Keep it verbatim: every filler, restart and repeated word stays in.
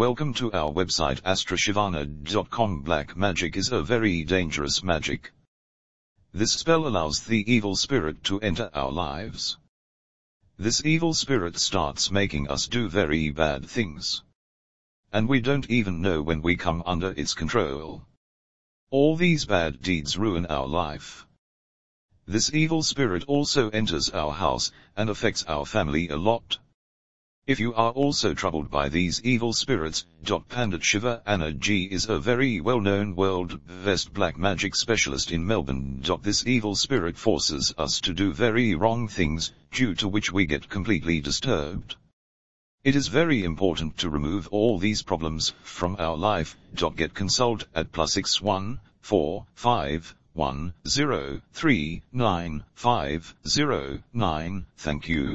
Welcome to our website astro shiva anagh dot com. Black magic is a very dangerous magic. This spell allows the evil spirit to enter our lives. This evil spirit starts making us do very bad things. And we don't even know when we come under its control. All these bad deeds ruin our life. This evil spirit also enters our house and affects our family a lot. If you are also troubled by these evil spirits, Pandit Shiva Anagh Ji is a very well-known world-best black magic specialist in Melbourne. This evil spirit forces us to do very wrong things, due to which we get completely disturbed. It is very important to remove all these problems from our life. Get consult at plus six one four five one zero three nine five zero nine. Thank you.